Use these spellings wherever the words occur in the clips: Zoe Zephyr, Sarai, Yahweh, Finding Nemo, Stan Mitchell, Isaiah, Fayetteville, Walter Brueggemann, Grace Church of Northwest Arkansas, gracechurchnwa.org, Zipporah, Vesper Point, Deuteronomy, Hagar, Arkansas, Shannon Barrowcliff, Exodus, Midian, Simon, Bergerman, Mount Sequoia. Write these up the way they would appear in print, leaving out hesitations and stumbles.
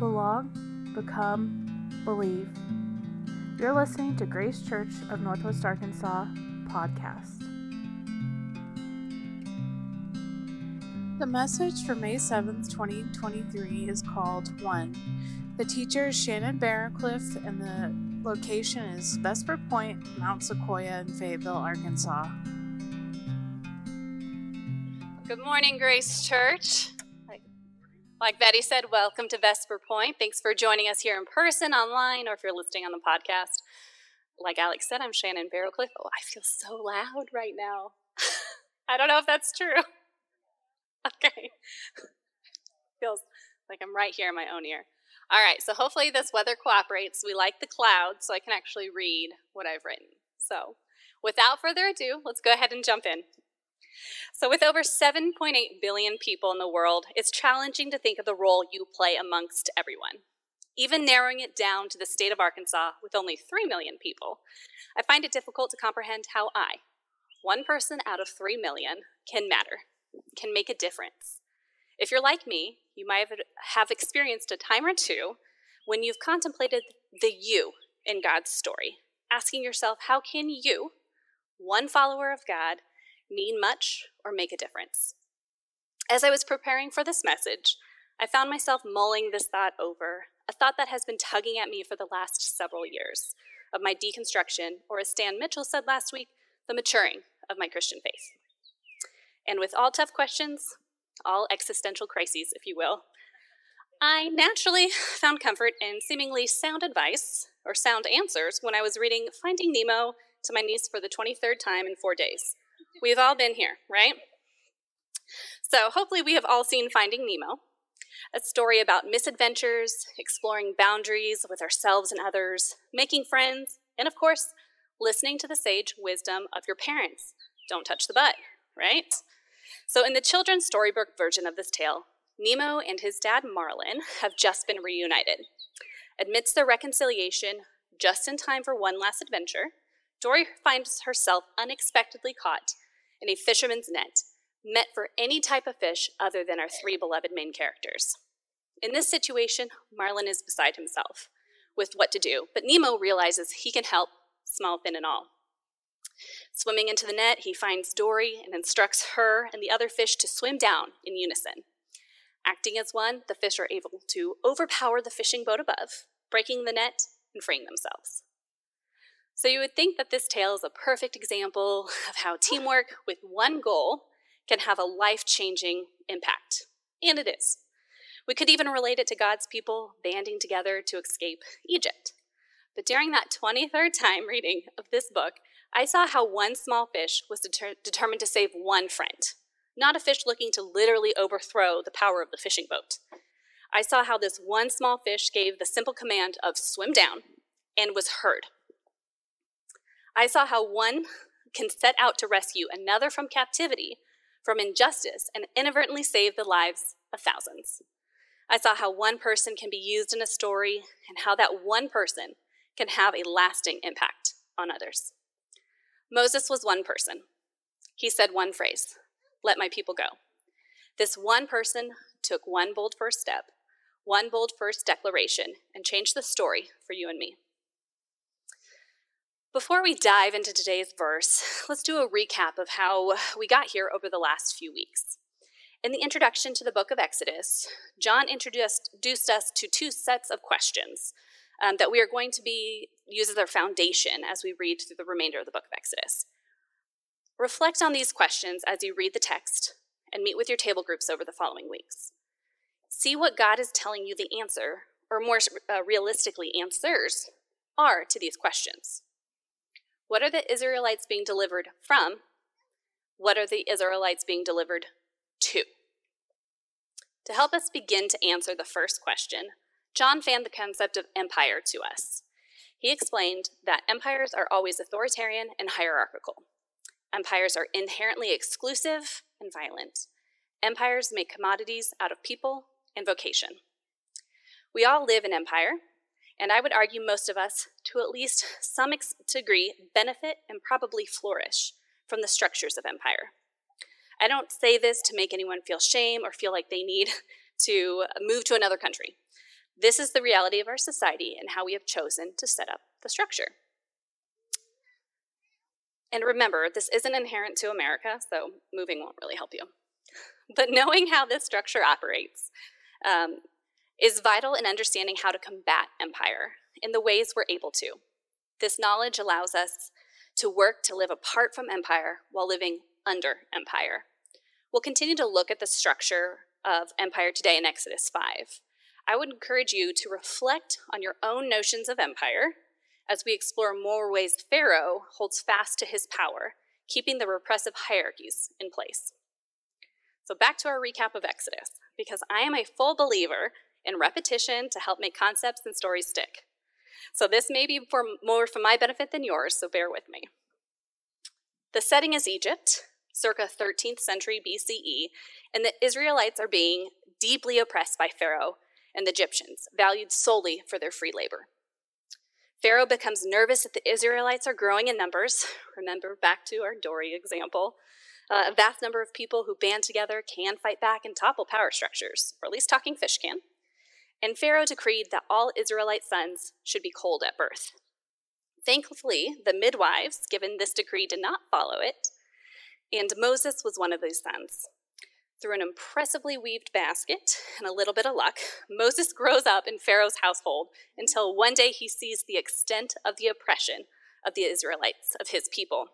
Belong, Become, Believe. You're listening to Grace Church of Northwest Arkansas podcast. The message for May 7th, 2023 is called One. The teacher is Shannon Barrowcliff and the location is Vesper Point, Mount Sequoia in Fayetteville, Arkansas. Good morning, Grace Church. Like Betty said, welcome to Vesper Point. Thanks for joining us here in person, online, or if you're listening on the podcast. Like Alex said, I'm Shannon Barrowcliff. Oh, I feel so loud right now. I don't know if that's true. Okay. Feels like I'm right here in my own ear. All right, so hopefully this weather cooperates. We like the clouds, so I can actually read what I've written. So without further ado, let's go ahead and jump in. So with over 7.8 billion people in the world, it's challenging to think of the role you play amongst everyone. Even narrowing it down to the state of Arkansas with only 3 million people, I find it difficult to comprehend how I, one person out of 3 million, can matter, can make a difference. If you're like me, you might have experienced a time or two when you've contemplated the you in God's story, asking yourself, how can you, one follower of God, mean much or make a difference? As I was preparing for this message, I found myself mulling this thought over, a thought that has been tugging at me for the last several years of my deconstruction, or as Stan Mitchell said last week, the maturing of my Christian faith. And with all tough questions, all existential crises, if you will, I naturally found comfort in seemingly sound advice or sound answers when I was reading Finding Nemo to my niece for the 23rd time in 4 days. We've all been here, right? So hopefully we have all seen Finding Nemo, a story about misadventures, exploring boundaries with ourselves and others, making friends, and of course, listening to the sage wisdom of your parents. Don't touch the butt, right? So in the children's storybook version of this tale, Nemo and his dad Marlin have just been reunited. Amidst their reconciliation, just in time for one last adventure, Dory finds herself unexpectedly caught in a fisherman's net, meant for any type of fish other than our three beloved main characters. In this situation, Marlin is beside himself with what to do, but Nemo realizes he can help, small, fin, and all. Swimming into the net, he finds Dory and instructs her and the other fish to swim down in unison. Acting as one, the fish are able to overpower the fishing boat above, breaking the net and freeing themselves. So you would think that this tale is a perfect example of how teamwork with one goal can have a life-changing impact, and it is. We could even relate it to God's people banding together to escape Egypt. But during that 23rd time reading of this book, I saw how one small fish was determined to save one friend, not a fish looking to literally overthrow the power of the fishing boat. I saw how this one small fish gave the simple command of swim down and was heard. I saw how one can set out to rescue another from captivity, from injustice, and inadvertently save the lives of thousands. I saw how one person can be used in a story and how that one person can have a lasting impact on others. Moses was one person. He said one phrase, "Let my people go." This one person took one bold first step, one bold first declaration, and changed the story for you and me. Before we dive into today's verse, let's do a recap of how we got here over the last few weeks. In the introduction to the book of Exodus, John introduced us to two sets of questions that we are going to use as our foundation as we read through the remainder of the book of Exodus. Reflect on these questions as you read the text and meet with your table groups over the following weeks. See what God is telling you the answer, or more realistically, answers are to these questions. What are the Israelites being delivered from? What are the Israelites being delivered to? To help us begin to answer the first question, John fanned the concept of empire to us. He explained that empires are always authoritarian and hierarchical. Empires are inherently exclusive and violent. Empires make commodities out of people and vocation. We all live in empire, and I would argue most of us, to at least some degree, benefit and probably flourish from the structures of empire. I don't say this to make anyone feel shame or feel like they need to move to another country. This is the reality of our society and how we have chosen to set up the structure. And remember, this isn't inherent to America, so moving won't really help you. But knowing how this structure operates is vital in understanding how to combat empire in the ways we're able to. This knowledge allows us to work to live apart from empire while living under empire. We'll continue to look at the structure of empire today in Exodus 5. I would encourage you to reflect on your own notions of empire as we explore more ways Pharaoh holds fast to his power, keeping the repressive hierarchies in place. So back to our recap of Exodus, because I am a full believer in repetition to help make concepts and stories stick. So this may be more for my benefit than yours, so bear with me. The setting is Egypt, circa 13th century BCE, and the Israelites are being deeply oppressed by Pharaoh and the Egyptians, valued solely for their free labor. Pharaoh becomes nervous that the Israelites are growing in numbers. Remember back to our Dory example. A vast number of people who band together can fight back and topple power structures, or at least talking fish can. And Pharaoh decreed that all Israelite sons should be cold at birth. Thankfully, the midwives given this decree did not follow it, and Moses was one of those sons. Through an impressively weaved basket and a little bit of luck, Moses grows up in Pharaoh's household until one day he sees the extent of the oppression of the Israelites, of his people.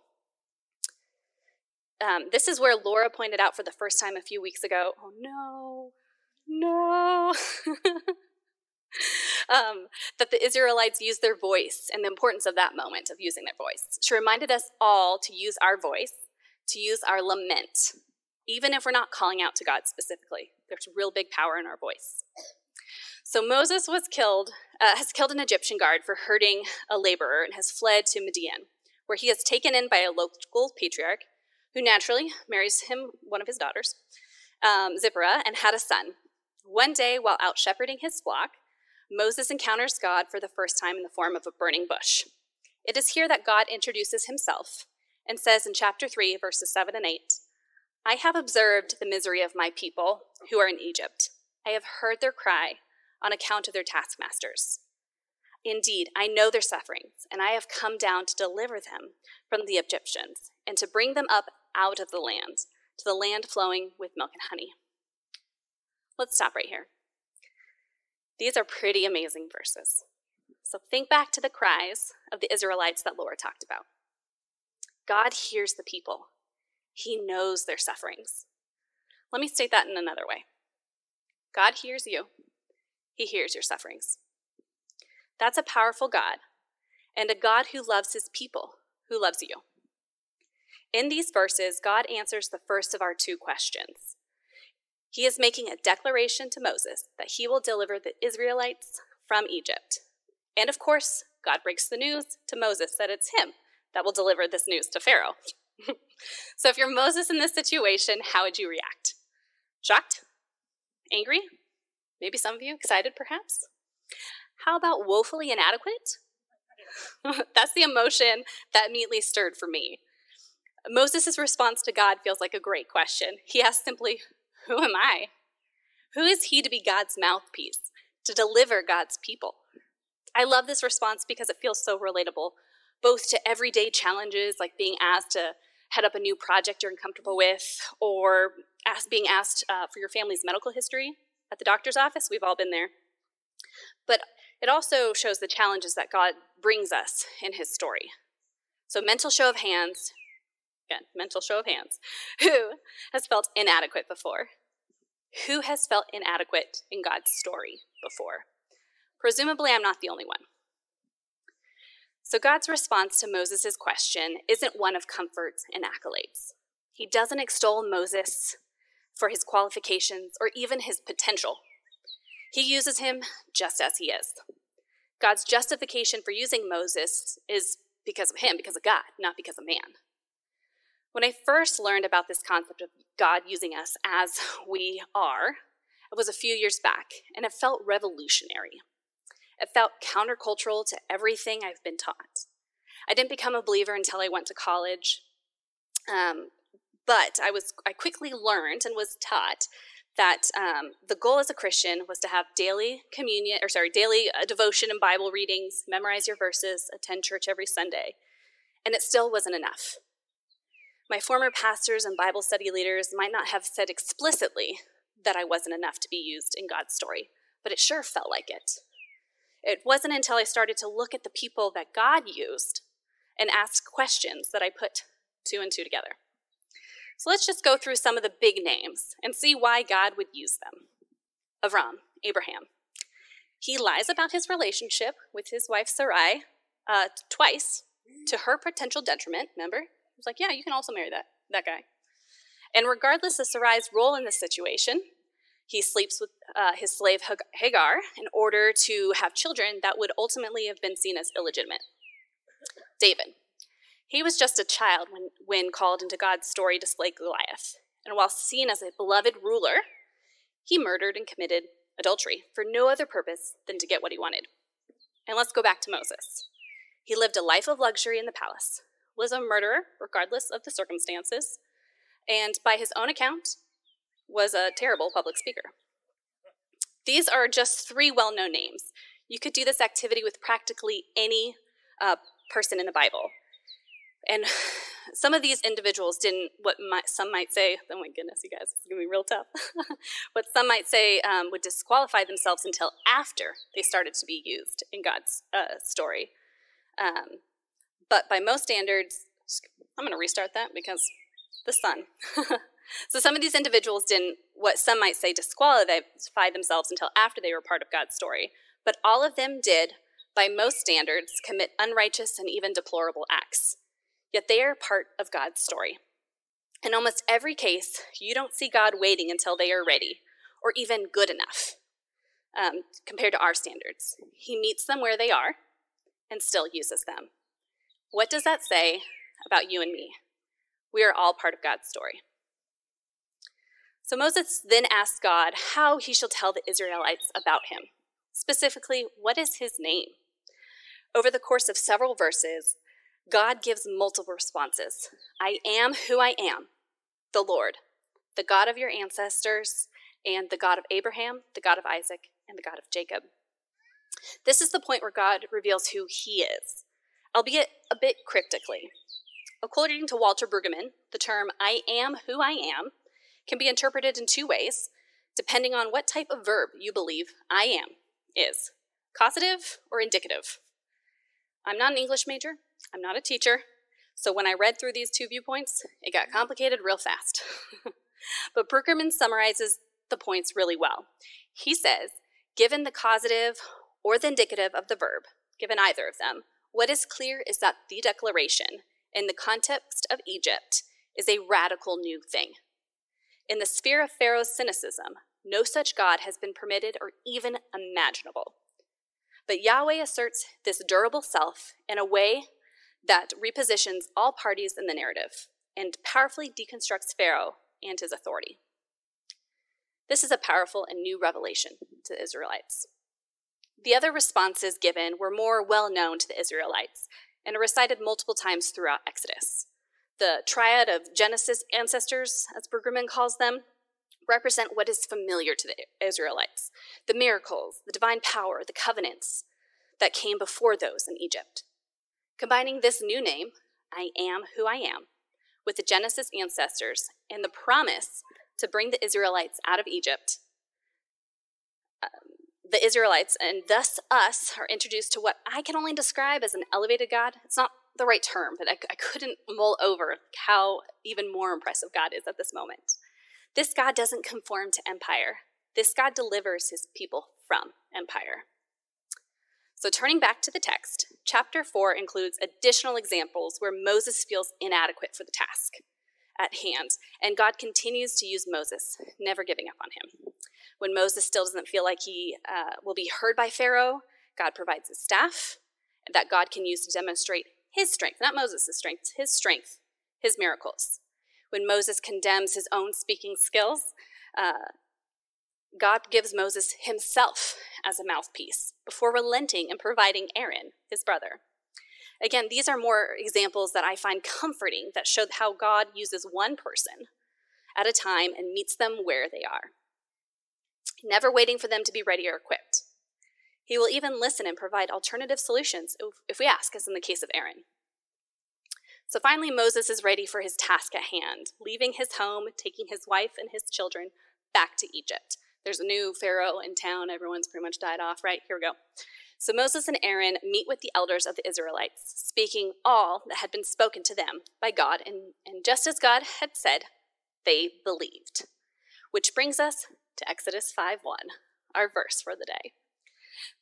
This is where Laura pointed out for the first time a few weeks ago, that the Israelites used their voice and the importance of that moment of using their voice. She reminded us all to use our voice, to use our lament, even if we're not calling out to God specifically. There's real big power in our voice. So Moses was has killed an Egyptian guard for hurting a laborer and has fled to Midian, where he is taken in by a local patriarch who naturally marries him, one of his daughters, Zipporah, and had a son. One day, while out shepherding his flock, Moses encounters God for the first time in the form of a burning bush. It is here that God introduces himself and says in chapter 3, verses 7 and 8, "I have observed the misery of my people who are in Egypt. I have heard their cry on account of their taskmasters. Indeed, I know their sufferings, and I have come down to deliver them from the Egyptians and to bring them up out of the land, to the land flowing with milk and honey." Let's stop right here. These are pretty amazing verses. So think back to the cries of the Israelites that Laura talked about. God hears the people. He knows their sufferings. Let me state that in another way. God hears you. He hears your sufferings. That's a powerful God, and a God who loves his people, who loves you. In these verses, God answers the first of our two questions. He is making a declaration to Moses that he will deliver the Israelites from Egypt. And of course, God breaks the news to Moses that it's him that will deliver this news to Pharaoh. So if you're Moses in this situation, how would you react? Shocked? Angry? Maybe some of you excited, perhaps? How about woefully inadequate? That's the emotion that immediately stirred for me. Moses' response to God feels like a great question. He asks simply, "Who am I? Who is he to be God's mouthpiece, to deliver God's people?" I love this response because it feels so relatable, both to everyday challenges like being asked to head up a new project you're uncomfortable with, or being asked for your family's medical history at the doctor's office. We've all been there. But it also shows the challenges that God brings us in his story. So mental show of hands. Who has felt inadequate before? Who has felt inadequate in God's story before? Presumably, I'm not the only one. So God's response to Moses' question isn't one of comfort and accolades. He doesn't extol Moses for his qualifications or even his potential. He uses him just as he is. God's justification for using Moses is because of him, because of God, not because of man. When I first learned about this concept of God using us as we are, it was a few years back, and it felt revolutionary. It felt countercultural to everything I've been taught. I didn't become a believer until I went to college, but I quickly learned and was taught that the goal as a Christian was to have daily devotion and Bible readings, memorize your verses, attend church every Sunday. And it still wasn't enough. My former pastors and Bible study leaders might not have said explicitly that I wasn't enough to be used in God's story, but it sure felt like it. It wasn't until I started to look at the people that God used and ask questions that I put two and two together. So let's just go through some of the big names and see why God would use them. Avram, Abraham. He lies about his relationship with his wife Sarai twice to her potential detriment, remember? He was like, yeah, you can also marry that guy. And regardless of Sarai's role in this situation, he sleeps with his slave Hagar in order to have children that would ultimately have been seen as illegitimate. David. He was just a child when called into God's story to slay Goliath. And while seen as a beloved ruler, he murdered and committed adultery for no other purpose than to get what he wanted. And let's go back to Moses. He lived a life of luxury in the palace, was a murderer regardless of the circumstances, and by his own account, was a terrible public speaker. These are just three well-known names. You could do this activity with practically any person in the Bible. And some of these individuals didn't, some might say, oh my goodness, you guys, this is going to be real tough. What some might say would disqualify themselves until after they started to be used in God's story. But by most standards, I'm going to restart that because the sun. So some of these individuals didn't, what some might say, disqualify themselves until after they were part of God's story. But all of them did, by most standards, commit unrighteous and even deplorable acts. Yet they are part of God's story. In almost every case, you don't see God waiting until they are ready, or even good enough, compared to our standards. He meets them where they are and still uses them. What does that say about you and me? We are all part of God's story. So Moses then asks God how he shall tell the Israelites about him. Specifically, what is his name? Over the course of several verses, God gives multiple responses. I am who I am, the Lord, the God of your ancestors, and the God of Abraham, the God of Isaac, and the God of Jacob. This is the point where God reveals who he is, albeit a bit cryptically. According to Walter Brueggemann, the term I am who I am can be interpreted in two ways, depending on what type of verb you believe I am is, causative or indicative. I'm not an English major, I'm not a teacher, so when I read through these two viewpoints, it got complicated real fast. But Bergerman summarizes the points really well. He says, given the causative or the indicative of the verb, given either of them, what is clear is that the declaration, in the context of Egypt, is a radical new thing. In the sphere of Pharaoh's cynicism, no such God has been permitted or even imaginable. But Yahweh asserts this durable self in a way that repositions all parties in the narrative and powerfully deconstructs Pharaoh and his authority. This is a powerful and new revelation to the Israelites. The other responses given were more well-known to the Israelites and are recited multiple times throughout Exodus. The triad of Genesis ancestors, as Bergerman calls them, represent what is familiar to the Israelites, the miracles, the divine power, the covenants that came before those in Egypt. Combining this new name, I am who I am, with the Genesis ancestors and the promise to bring the Israelites out of Egypt, the Israelites, and thus us, are introduced to what I can only describe as an elevated God. It's not the right term, but I couldn't mull over how even more impressive God is at this moment. This God doesn't conform to empire. This God delivers his people from empire. So turning back to the text, chapter 4 includes additional examples where Moses feels inadequate for the task at hand, and God continues to use Moses, never giving up on him. When Moses still doesn't feel like he will be heard by Pharaoh, God provides his staff that God can use to demonstrate his strength, not Moses' strength, his miracles. When Moses condemns his own speaking skills, God gives Moses himself as a mouthpiece before relenting and providing Aaron, his brother. Again, these are more examples that I find comforting that show how God uses one person at a time and meets them where they are. never waiting for them to be ready or equipped. He will even listen and provide alternative solutions if we ask, as in the case of Aaron. So finally, Moses is ready for his task at hand, leaving his home, taking his wife and his children back to Egypt. There's a new pharaoh in town. Everyone's pretty much died off, right? Here we go. So Moses and Aaron meet with the elders of the Israelites, speaking all that had been spoken to them by God. And just as God had said, they believed. Which brings us to Exodus 5:1, our verse for the day.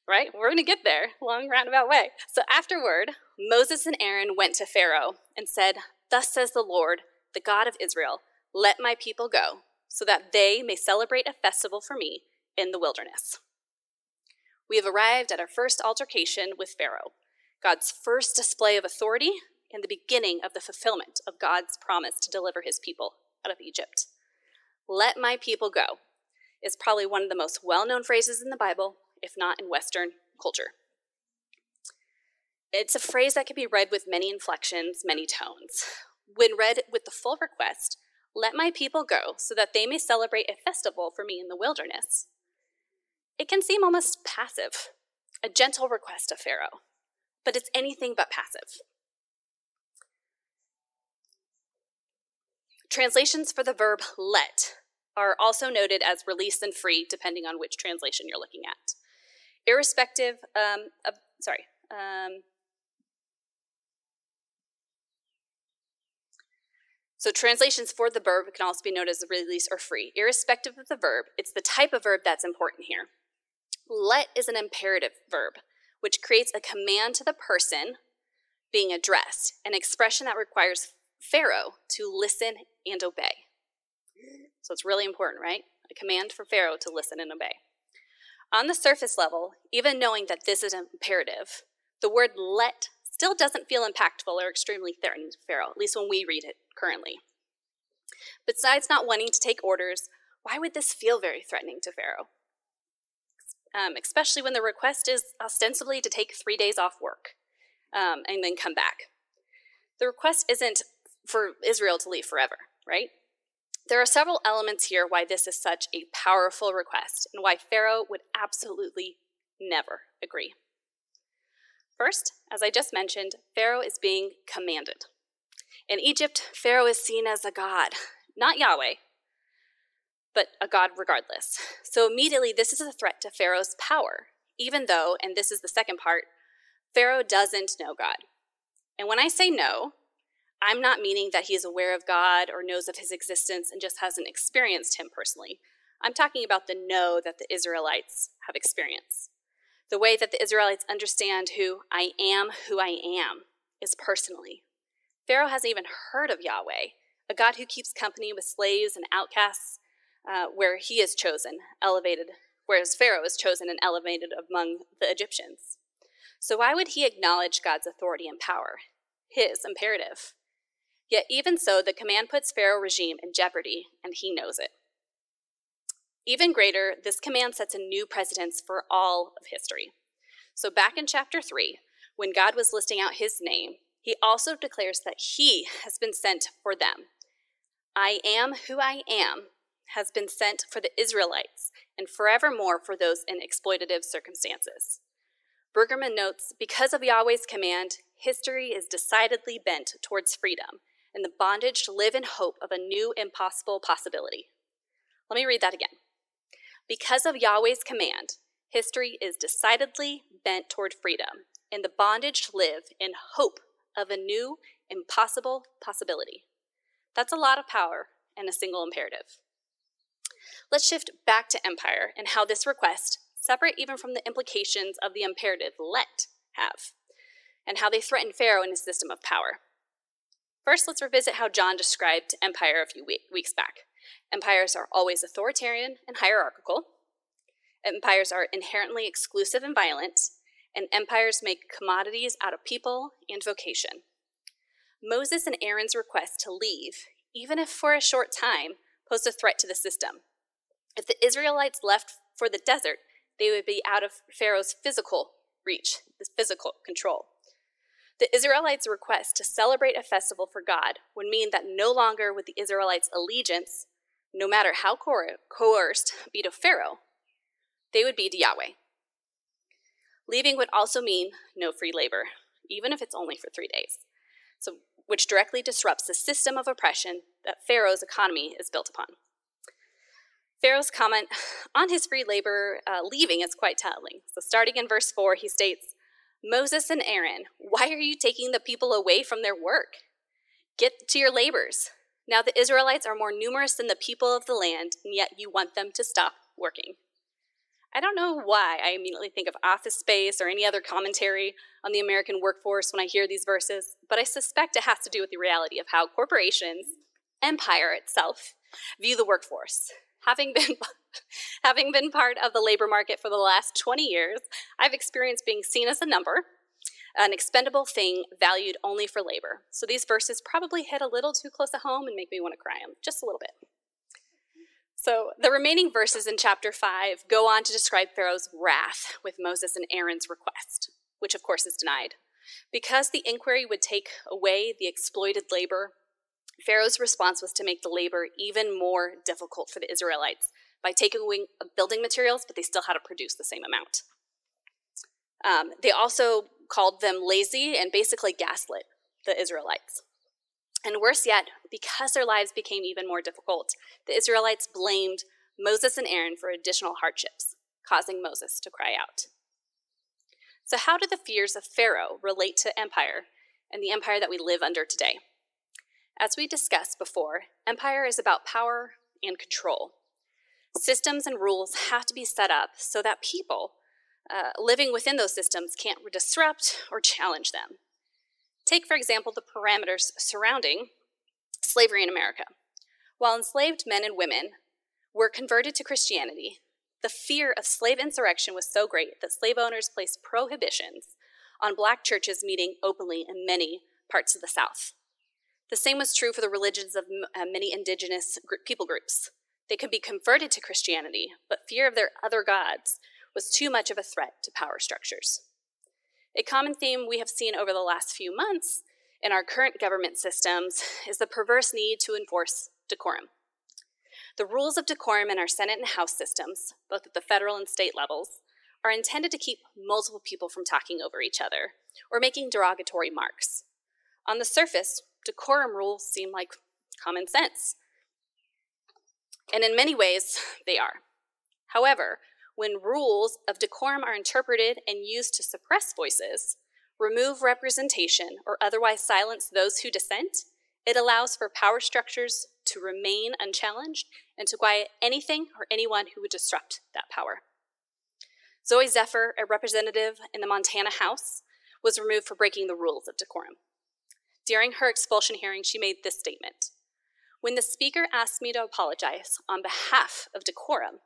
Right? We're going to get there, long roundabout way. So afterward, Moses and Aaron went to Pharaoh and said, "Thus says the Lord, the God of Israel, let my people go, so that they may celebrate a festival for me in the wilderness." We have arrived at our first altercation with Pharaoh, God's first display of authority and the beginning of the fulfillment of God's promise to deliver his people out of Egypt. "Let my people go" is probably one of the most well-known phrases in the Bible, if not in Western culture. It's a phrase that can be read with many inflections, many tones. When read with the full request, "Let my people go so that they may celebrate a festival for me in the wilderness," it can seem almost passive, a gentle request of Pharaoh, but it's anything but passive. Translations for the verb "let" are also noted as release and free, depending on which translation you're looking at. Irrespective of, So translations for the verb can also be known as release or free. Irrespective of the verb, it's the type of verb that's important here. "Let" is an imperative verb, which creates a command to the person being addressed, an expression that requires Pharaoh to listen and obey. So it's really important, right? A command for Pharaoh to listen and obey. On the surface level, even knowing that this is an imperative, the word "let" still doesn't feel impactful or extremely threatening to Pharaoh, at least when we read it currently. Besides not wanting to take orders, why would this feel very threatening to Pharaoh? Especially when the request is ostensibly to take 3 days off work and then come back. The request isn't for Israel to leave forever, right? There are several elements here why this is such a powerful request and why Pharaoh would absolutely never agree. First, as I just mentioned, Pharaoh is being commanded. In Egypt, Pharaoh is seen as a god, not Yahweh, but a god regardless. So immediately, this is a threat to Pharaoh's power, even though, and this is the second part, Pharaoh doesn't know God. And when I say no, I'm not meaning that he is aware of God or knows of his existence and just hasn't experienced him personally. I'm talking about the know that the Israelites have experienced. The way that the Israelites understand who I am, is personally. Pharaoh hasn't even heard of Yahweh, a God who keeps company with slaves and outcasts, where he is chosen, elevated, whereas Pharaoh is chosen and elevated among the Egyptians. So why would he acknowledge God's authority and power? His imperative. Yet even so, the command puts Pharaoh's regime in jeopardy, and he knows it. Even greater, this command sets a new precedent for all of history. So back in chapter 3, when God was listing out his name, he also declares that he has been sent for them. "I am who I am" has been sent for the Israelites and forevermore for those in exploitative circumstances. Bergerman notes, because of Yahweh's command, history is decidedly bent towards freedom, and the bondage to live in hope of a new impossible possibility. Let me read that again. Because of Yahweh's command, history is decidedly bent toward freedom and the bondage to live in hope of a new, impossible possibility. That's a lot of power and a single imperative. Let's shift back to empire and how this request, separate even from the implications of the imperative "let" have, and how they threaten Pharaoh and his system of power. First, let's revisit how John described empire a few weeks back. Empires are always authoritarian and hierarchical. Empires are inherently exclusive and violent, and empires make commodities out of people and vocation. Moses and Aaron's request to leave, even if for a short time, posed a threat to the system. If the Israelites left for the desert, they would be out of Pharaoh's physical reach, his physical control. The Israelites' request to celebrate a festival for God would mean that no longer would the Israelites' allegiance, no matter how coerced, be to Pharaoh, they would be to Yahweh. Leaving would also mean no free labor, even if it's only for 3 days, so which directly disrupts the system of oppression that Pharaoh's economy is built upon. Pharaoh's comment on his free labor leaving is quite telling. So starting in verse 4, he states, "Moses and Aaron, why are you taking the people away from their work? Get to your labors. Now the Israelites are more numerous than the people of the land, and yet you want them to stop working." I don't know why I immediately think of Office Space or any other commentary on the American workforce when I hear these verses, but I suspect it has to do with the reality of how corporations, empire itself, view the workforce. Having been part of the labor market for the last 20 years, I've experienced being seen as a number, an expendable thing valued only for labor. So these verses probably hit a little too close to home and make me want to cry just a little bit. So the remaining verses in chapter 5 go on to describe Pharaoh's wrath with Moses and Aaron's request, which of course is denied. Because the inquiry would take away the exploited labor, Pharaoh's response was to make the labor even more difficult for the Israelites by taking away building materials, but they still had to produce the same amount. They also called them lazy and basically gaslit the Israelites. And worse yet, because their lives became even more difficult, the Israelites blamed Moses and Aaron for additional hardships, causing Moses to cry out. So how do the fears of Pharaoh relate to empire and the empire that we live under today? As we discussed before, empire is about power and control. Systems and rules have to be set up so that people living within those systems can't disrupt or challenge them. Take, for example, the parameters surrounding slavery in America. While enslaved men and women were converted to Christianity, the fear of slave insurrection was so great that slave owners placed prohibitions on black churches meeting openly in many parts of the South. The same was true for the religions of many indigenous people groups. They could be converted to Christianity, but fear of their other gods was too much of a threat to power structures. A common theme we have seen over the last few months in our current government systems is the perverse need to enforce decorum. The rules of decorum in our Senate and House systems, both at the federal and state levels, are intended to keep multiple people from talking over each other or making derogatory marks. On the surface, decorum rules seem like common sense, and in many ways, they are. However, when rules of decorum are interpreted and used to suppress voices, remove representation, or otherwise silence those who dissent, it allows for power structures to remain unchallenged and to quiet anything or anyone who would disrupt that power. Zoe Zephyr, a representative in the Montana House, was removed for breaking the rules of decorum. During her expulsion hearing, she made this statement: "When the speaker asks me to apologize on behalf of decorum,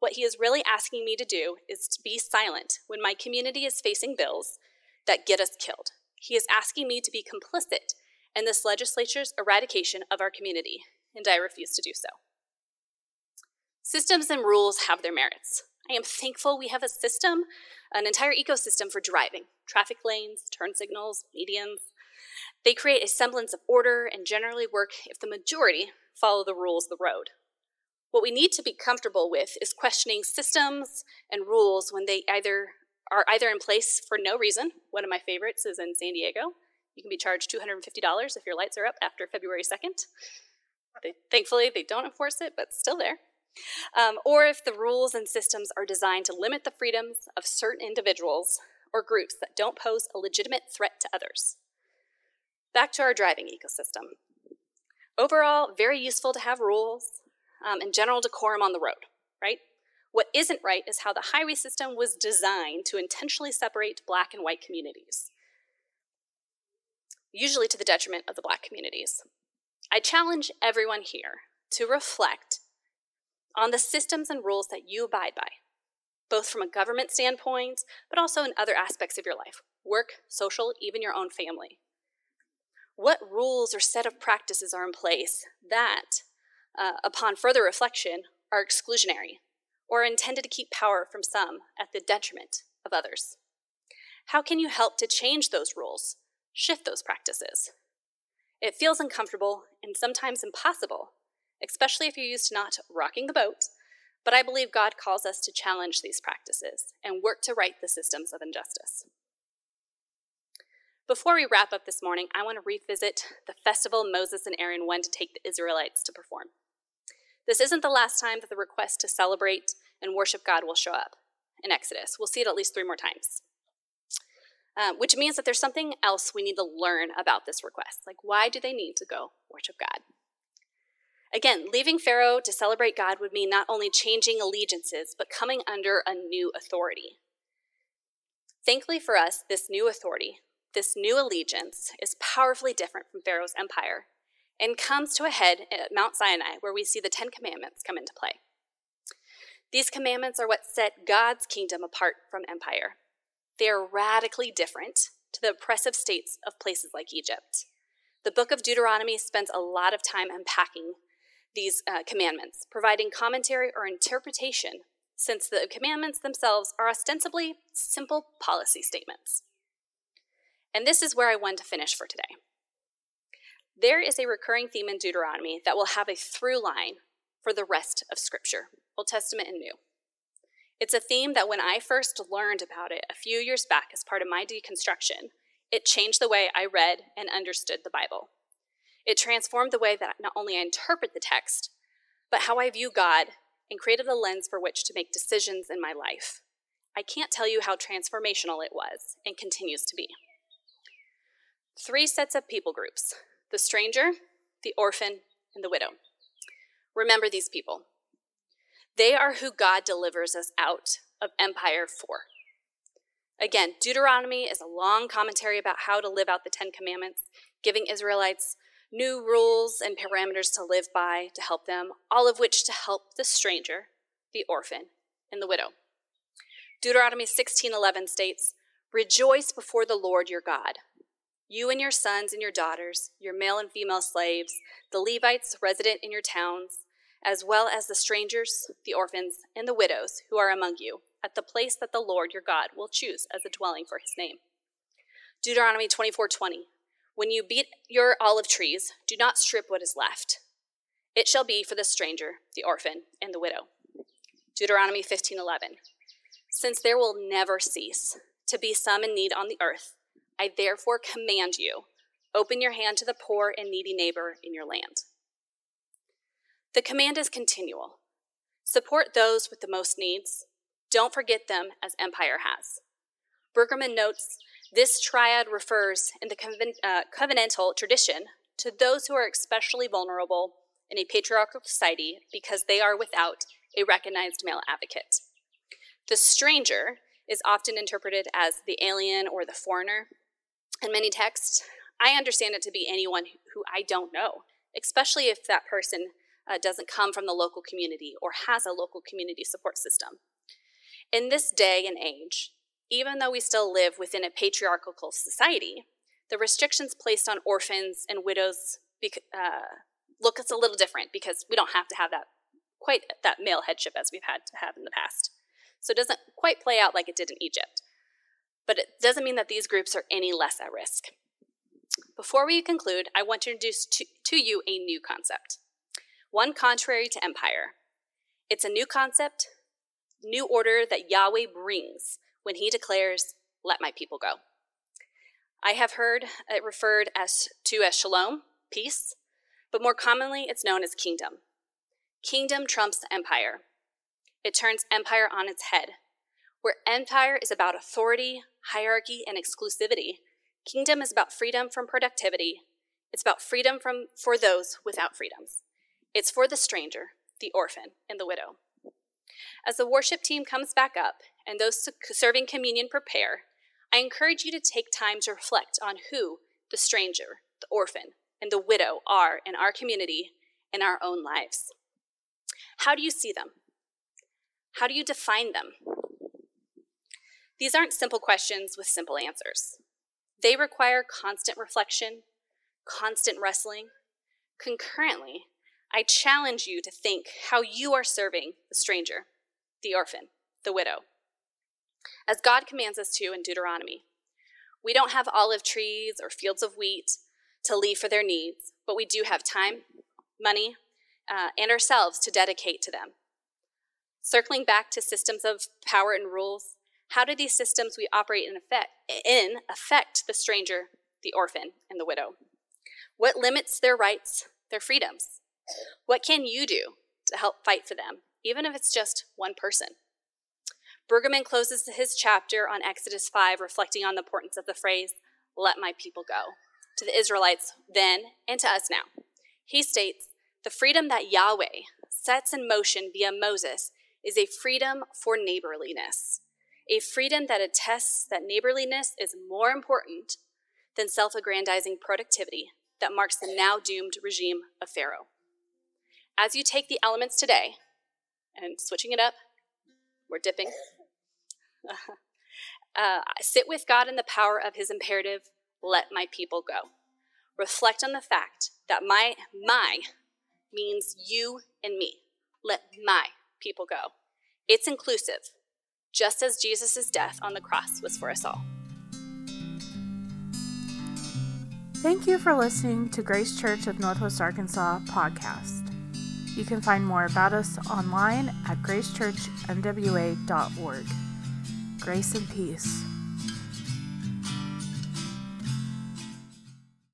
what he is really asking me to do is to be silent when my community is facing bills that get us killed. He is asking me to be complicit in this legislature's eradication of our community, and I refuse to do so." Systems and rules have their merits. I am thankful we have a system, an entire ecosystem for driving, traffic lanes, turn signals, medians. They create a semblance of order and generally work if the majority follow the rules of the road. What we need to be comfortable with is questioning systems and rules when they are either in place for no reason. One of my favorites is in San Diego. You can be charged $250 if your lights are up after February 2nd. Thankfully, they don't enforce it, but still there. Or if the rules and systems are designed to limit the freedoms of certain individuals or groups that don't pose a legitimate threat to others. Back to our driving ecosystem. Overall, very useful to have rules and general decorum on the road, right? What isn't right is how the highway system was designed to intentionally separate black and white communities, usually to the detriment of the black communities. I challenge everyone here to reflect on the systems and rules that you abide by, both from a government standpoint, but also in other aspects of your life, work, social, even your own family. What rules or set of practices are in place that, upon further reflection, are exclusionary or intended to keep power from some at the detriment of others? How can you help to change those rules, shift those practices? It feels uncomfortable and sometimes impossible, especially if you're used to not rocking the boat, But I believe God calls us to challenge these practices and work to right the systems of injustice. Before we wrap up this morning, I want to revisit the festival Moses and Aaron went to take the Israelites to perform. This isn't the last time that the request to celebrate and worship God will show up in Exodus. We'll see it at least 3 more times. Which means that there's something else we need to learn about this request. Like, why do they need to go worship God? Again, leaving Pharaoh to celebrate God would mean not only changing allegiances, but coming under a new authority. Thankfully for us, this new authority, this new allegiance, is powerfully different from Pharaoh's empire and comes to a head at Mount Sinai, where we see the 10 commandments come into play. These commandments are what set God's kingdom apart from empire. They are radically different to the oppressive states of places like Egypt. The book of Deuteronomy spends a lot of time unpacking these commandments, providing commentary or interpretation, since the commandments themselves are ostensibly simple policy statements. And this is where I want to finish for today. There is a recurring theme in Deuteronomy that will have a through line for the rest of Scripture, Old Testament and New. It's a theme that when I first learned about it a few years back as part of my deconstruction, it changed the way I read and understood the Bible. It transformed the way that not only I interpret the text, but how I view God, and created a lens for which to make decisions in my life. I can't tell you how transformational it was and continues to be. 3 sets of people groups: the stranger, the orphan, and the widow. Remember these people. They are who God delivers us out of empire for. Again, Deuteronomy is a long commentary about how to live out the 10 commandments, giving Israelites new rules and parameters to live by to help them, all of which to help the stranger, the orphan, and the widow. Deuteronomy 16:11 states, "Rejoice before the Lord your God, you and your sons and your daughters, your male and female slaves, the Levites resident in your towns, as well as the strangers, the orphans, and the widows who are among you, at the place that the Lord your God will choose as a dwelling for his name." Deuteronomy 24:20. "When you beat your olive trees, do not strip what is left. It shall be for the stranger, the orphan, and the widow." Deuteronomy 15:11. "Since there will never cease to be some in need on the earth, I therefore command you, open your hand to the poor and needy neighbor in your land." The command is continual. Support those with the most needs. Don't forget them, as empire has. Bergerman notes, "This triad refers in the covenantal tradition to those who are especially vulnerable in a patriarchal society because they are without a recognized male advocate. The stranger is often interpreted as the alien or the foreigner. In many texts, I understand it to be anyone who I don't know, especially if that person doesn't come from the local community or has a local community support system. In this day and age, even though we still live within a patriarchal society, the restrictions placed on orphans and widows look a little different, because we don't have to have that quite that male headship as we've had to have in the past. So it doesn't quite play out like it did in Egypt. But it doesn't mean that these groups are any less at risk. Before we conclude, I want to introduce to you a new concept, one contrary to empire. It's a new concept, new order that Yahweh brings when he declares, "Let my people go." I have heard it referred to as shalom, peace, but more commonly it's known as kingdom. Kingdom trumps empire. It turns empire on its head. Where empire is about authority, hierarchy, and exclusivity, kingdom is about freedom from productivity. It's about freedom for those without freedoms. It's for the stranger, the orphan, and the widow. As the worship team comes back up and those serving communion prepare, I encourage you to take time to reflect on who the stranger, the orphan, and the widow are in our community, in our own lives. How do you see them? How do you define them? These aren't simple questions with simple answers. They require constant reflection, constant wrestling. Concurrently, I challenge you to think how you are serving the stranger, the orphan, the widow, as God commands us to in Deuteronomy. We don't have olive trees or fields of wheat to leave for their needs, but we do have time, money, and ourselves to dedicate to them. Circling back to systems of power and rules, how do these systems we operate in affect the stranger, the orphan, and the widow? What limits their rights, their freedoms? What can you do to help fight for them, even if it's just one person? Bergerman closes his chapter on Exodus 5, reflecting on the importance of the phrase, "Let my people go," to the Israelites then and to us now. He states, "The freedom that Yahweh sets in motion via Moses is a freedom for neighborliness, a freedom that attests that neighborliness is more important than self-aggrandizing productivity that marks the now doomed regime of Pharaoh." As you take the elements today, and switching it up, we're dipping, sit with God in the power of his imperative, "Let my people go." Reflect on the fact that my means you and me. Let my people go. It's inclusive, just as Jesus' death on the cross was for us all. Thank you for listening to Grace Church of Northwest Arkansas podcast. You can find more about us online at gracechurchmwa.org. Grace and peace.